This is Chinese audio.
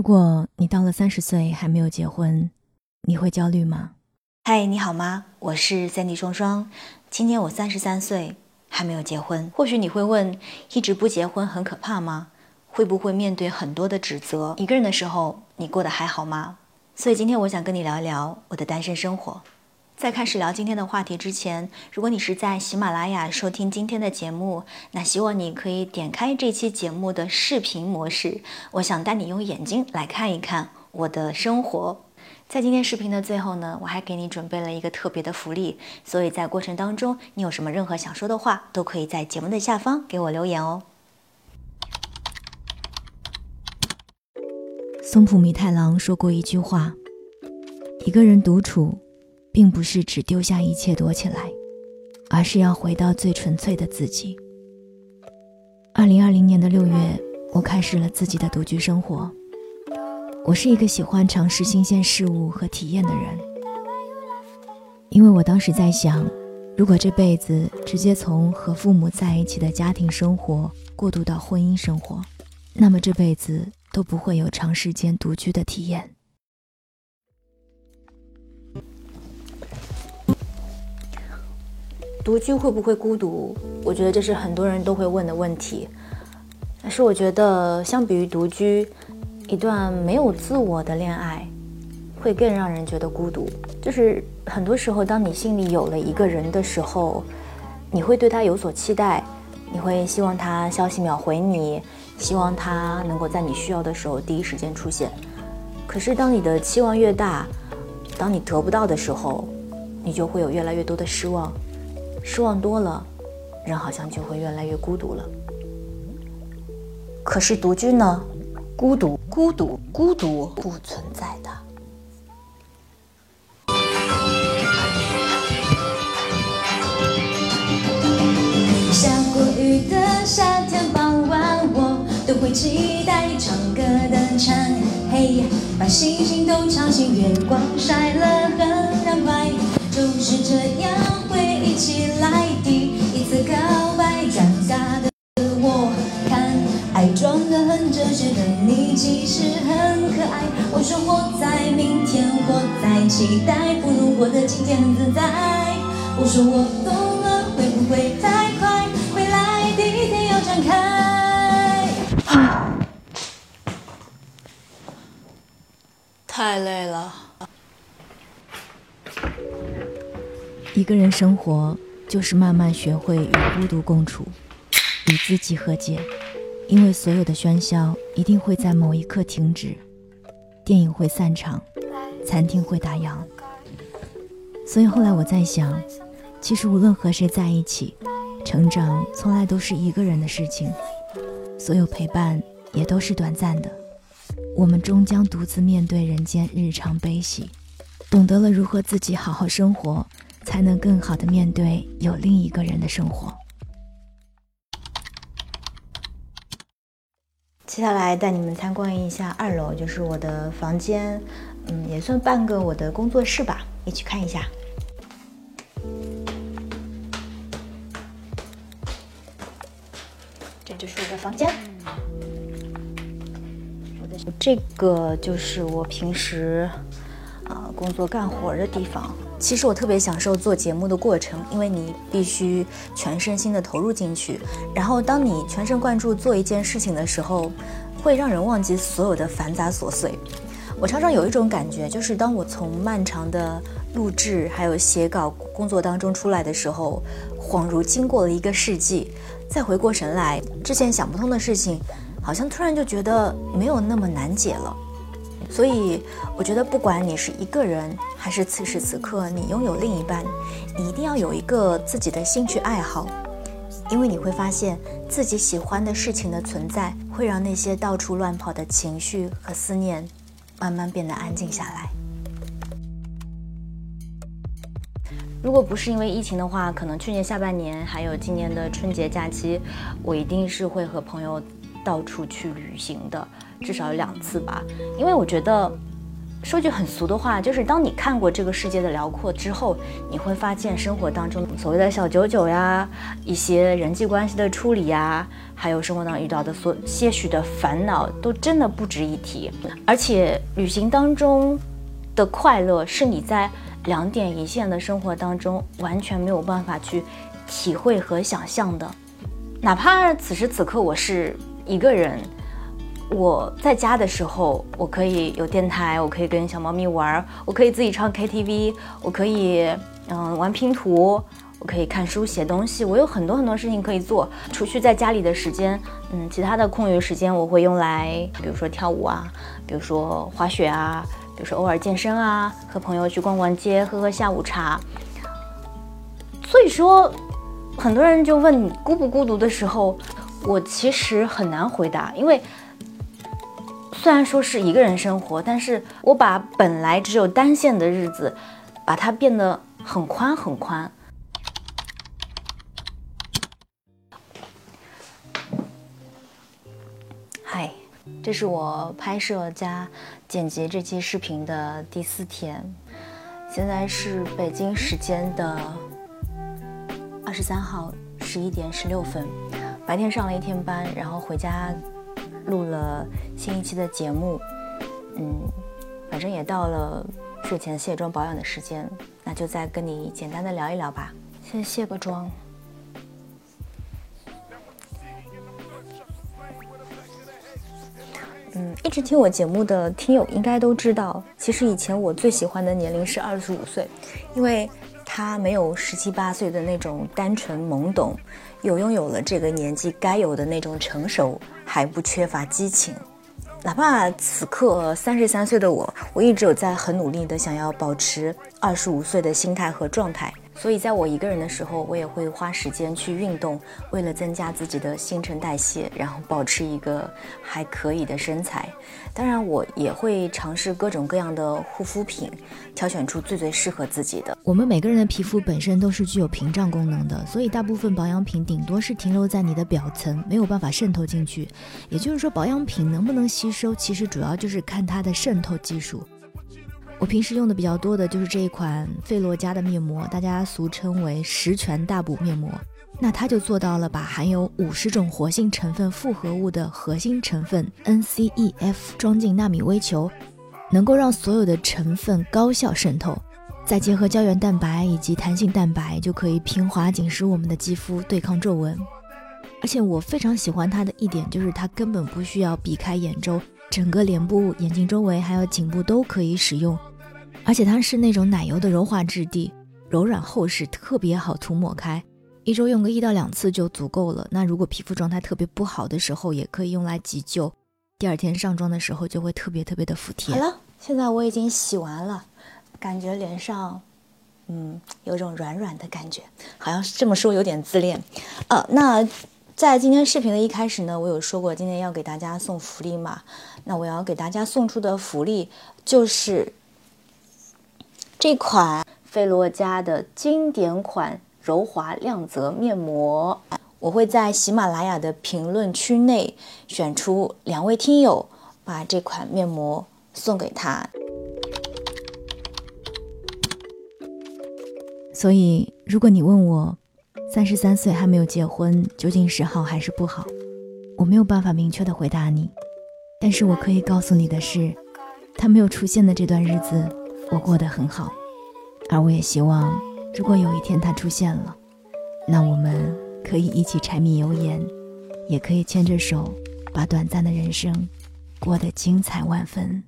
如果你到了30岁还没有结婚，你会焦虑吗？嗨，你好吗？我是Sandy双双，今年我33岁，还没有结婚。或许你会问，一直不结婚很可怕吗？会不会面对很多的指责？一个人的时候，你过得还好吗？所以今天我想跟你聊一聊我的单身生活。在开始聊今天的话题之前，如果你是在喜马拉雅收听今天的节目，那希望你可以点开这期节目的视频模式，我想带你用眼睛来看一看我的生活。在今天视频的最后呢，我还给你准备了一个特别的福利，所以在过程当中，你有什么任何想说的话，都可以在节目的下方给我留言哦。松浦弥太郎说过一句话，一个人独处并不是只丢下一切躲起来，而是要回到最纯粹的自己。2020年6月，我开始了自己的独居生活。我是一个喜欢尝试新鲜事物和体验的人，因为我当时在想，如果这辈子直接从和父母在一起的家庭生活过渡到婚姻生活，那么这辈子都不会有长时间独居的体验。独居会不会孤独？我觉得这是很多人都会问的问题。但是我觉得，相比于独居，一段没有自我的恋爱会更让人觉得孤独。就是很多时候，当你心里有了一个人的时候，你会对他有所期待，你会希望他消息秒回你，希望他能够在你需要的时候第一时间出现。可是当你的期望越大，当你得不到的时候，你就会有越来越多的失望。失望多了，人好像就会越来越孤独了。可是独居呢？孤独不存在的。下过雨的夏天傍晚，我都会期待唱歌的蝉，嘿，把星星都吵醒，月光晒了很凉快，就是这样会一起来第一次告白，尴尬的自我看，爱装得很真实的你其实很可爱。我说活在明天，活在期待，不如活得今天很自在。我说我懂了，会不会太快？未来第一天要展开。太累了。一个人生活就是慢慢学会与孤独共处，与自己和解，因为所有的喧嚣一定会在某一刻停止，电影会散场，餐厅会打烊。所以后来我在想，其实无论和谁在一起，成长从来都是一个人的事情，所有陪伴也都是短暂的，我们终将独自面对人间日常悲喜。懂得了如何自己好好生活，才能更好地面对有另一个人的生活。接下来带你们参观一下2楼，就是我的房间，也算半个我的工作室吧，一起看一下。这就是我的房间，这个就是我平时工作干活的地方。其实我特别享受做节目的过程，因为你必须全身心的投入进去，然后当你全神贯注做一件事情的时候，会让人忘记所有的繁杂琐碎。我常常有一种感觉，就是当我从漫长的录制还有写稿工作当中出来的时候，恍如经过了一个世纪，再回过神来，之前想不通的事情好像突然就觉得没有那么难解了。所以我觉得，不管你是一个人，还是此时此刻你拥有另一半，你一定要有一个自己的兴趣爱好，因为你会发现自己喜欢的事情的存在，会让那些到处乱跑的情绪和思念慢慢变得安静下来。如果不是因为疫情的话，可能去年下半年还有今年的春节假期，我一定是会和朋友到处去旅行的，至少2次吧。因为我觉得说句很俗的话，就是当你看过这个世界的辽阔之后，你会发现生活当中所谓的小九九呀，一些人际关系的处理呀，还有生活当中遇到的些许的烦恼，都真的不值一提。而且旅行当中的快乐，是你在两点一线的生活当中完全没有办法去体会和想象的。哪怕此时此刻我是一个人。 我在家的时候，我可以有电台，我可以跟小猫咪玩，我可以自己唱 KTV， 我可以玩拼图，我可以看书写东西，我有很多很多事情可以做。除去在家里的时间，其他的空余时间我会用来，比如说跳舞啊，比如说滑雪啊，比如说偶尔健身啊，和朋友去逛逛街，喝喝下午茶。所以说，很多人就问你孤不孤独的时候，我其实很难回答，因为。 虽然说是一个人生活，但是我把本来只有单线的日子，把它变得很宽很宽。嗨，这是我拍摄加剪辑这期视频的第4天，现在是北京时间的23号11:16，白天上了1天班，然后回家。 录了新一期的节目，反正也到了睡前卸妆保养的时间，那就再跟你简单的聊一聊吧。先卸个妆。一直听我节目的听友应该都知道，其实以前我最喜欢的年龄是25岁，因为他没有17、18岁的那种单纯懵懂，又拥有了这个年纪该有的那种成熟。 还不缺乏激情，哪怕此刻33岁的我，我一直有在很努力的想要保持25岁的心态和状态。所以，在我一个人的时候，我也会花时间去运动，为了增加自己的新陈代谢，然后保持一个还可以的身材。当然，我也会尝试各种各样的护肤品，挑选出最适合自己的。我们每个人的皮肤本身都是具有屏障功能的，所以大部分保养品顶多是停留在你的表层，没有办法渗透进去。也就是说，保养品能不能吸收，其实主要就是看它的渗透技术。 我平时用的比较多的就是这一款费洛嘉的面膜，大家俗称为10全大补面膜。那它就做到了把含有50种活性成分复合物的核心成分 NCEF 装进纳米微球，能够让所有的成分高效渗透，再结合胶原蛋白以及弹性蛋白，就可以平滑紧实我们的肌肤，对抗皱纹。而且我非常喜欢它的一点就是它根本不需要避开眼周，整个脸部、眼睛周围还有颈部都可以使用。 而且它是那种奶油的柔滑质地，柔软厚实，特别好涂抹开，1周用个1到2次就足够了。那如果皮肤状态特别不好的时候，也可以用来急救，第2天上妆的时候就会特别的服帖。好了，现在我已经洗完了，感觉脸上，有种软软的感觉，好像是这么说有点自恋，那。 在今天视频的一开始呢，我有说过今天要给大家送福利嘛，那我要给大家送出的福利就是这款费洛嘉的经典款柔滑亮泽面膜，我会在喜马拉雅的评论区内选出2位听友，把这款面膜送给他。所以，如果你问我， 33岁还没有结婚，究竟是好还是不好？我没有办法明确的回答你，但是我可以告诉你的是，他没有出现的这段日子，我过得很好，而我也希望，如果有一天他出现了，那我们可以一起柴米油盐，也可以牵着手，把短暂的人生过得精彩万分。